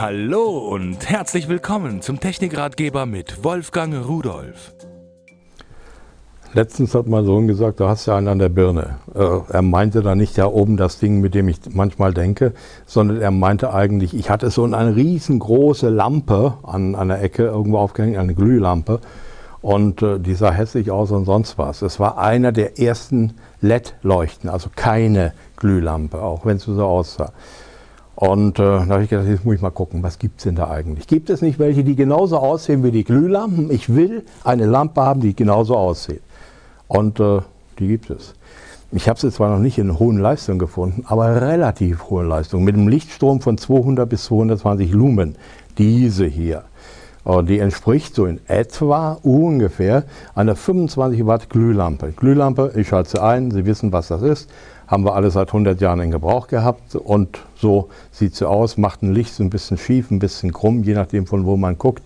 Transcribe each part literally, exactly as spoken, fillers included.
Hallo und herzlich willkommen zum Technikratgeber mit Wolfgang Rudolf. Letztens hat mein Sohn gesagt, da hast du einen an der Birne. Er meinte da nicht da oben das Ding, mit dem ich manchmal denke, sondern er meinte eigentlich, ich hatte so eine riesengroße Lampe an einer Ecke irgendwo aufgehängt, eine Glühlampe. Und die sah hässlich aus und sonst was. Es war einer der ersten L E D-Leuchten, also keine Glühlampe, auch wenn es so aussah. Und äh, da habe ich gedacht, jetzt muss ich mal gucken, was gibt es denn da eigentlich? Gibt es nicht welche, die genauso aussehen wie die Glühlampen? Ich will eine Lampe haben, die genauso aussieht. Und äh, die gibt es. Ich habe sie zwar noch nicht in hohen Leistungen gefunden, aber relativ hohe Leistung. Mit einem Lichtstrom von zweihundert bis zweihundertzwanzig Lumen. Diese hier. Und die entspricht so in etwa ungefähr einer fünfundzwanzig Watt Glühlampe. Glühlampe, ich schalte sie ein, Sie wissen, was das ist. Haben wir alle seit hundert Jahren in Gebrauch gehabt und so sieht sie aus, macht ein Licht so ein bisschen schief, ein bisschen krumm, je nachdem von wo man guckt.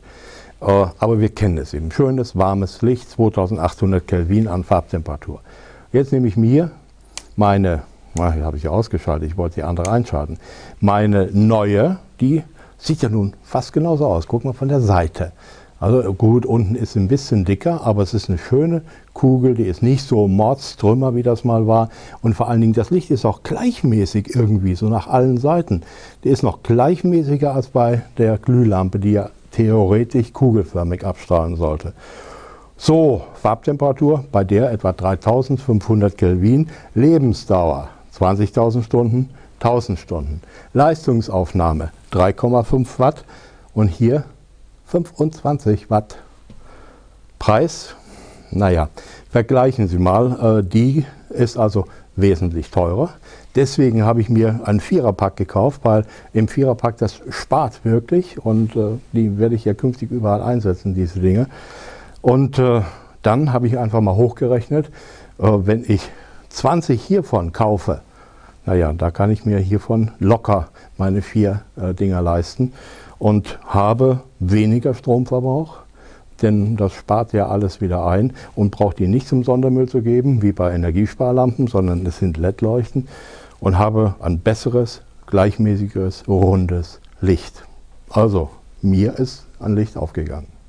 Aber wir kennen es eben. Schönes, warmes Licht, zweitausendachthundert Kelvin an Farbtemperatur. Jetzt nehme ich mir meine, na, die habe ich ja ausgeschaltet, ich wollte die andere einschalten, meine neue, die sieht ja nun fast genauso aus. Guck mal von der Seite. Also gut, unten ist ein bisschen dicker, aber es ist eine schöne Kugel, die ist nicht so Mordstrümmer, wie das mal war. Und vor allen Dingen, das Licht ist auch gleichmäßig irgendwie, so nach allen Seiten. Die ist noch gleichmäßiger als bei der Glühlampe, die ja theoretisch kugelförmig abstrahlen sollte. So, Farbtemperatur bei der etwa dreitausendfünfhundert Kelvin, Lebensdauer zwanzigtausend Stunden, tausend Stunden. Leistungsaufnahme drei Komma fünf Watt und hier fünfundzwanzig Watt. Preis, naja, vergleichen Sie mal, die ist also wesentlich teurer. Deswegen habe ich mir einen Viererpack gekauft, weil im Viererpack das spart wirklich und die werde ich ja künftig überall einsetzen, diese Dinge. Und dann habe ich einfach mal hochgerechnet, wenn ich zwanzig hiervon kaufe, naja, da kann ich mir hiervon locker meine vier Dinger leisten. Und habe weniger Stromverbrauch, denn das spart ja alles wieder ein und braucht die nicht zum Sondermüll zu geben, wie bei Energiesparlampen, sondern es sind L E D-Leuchten und habe ein besseres, gleichmäßigeres, rundes Licht. Also, mir ist ein Licht aufgegangen.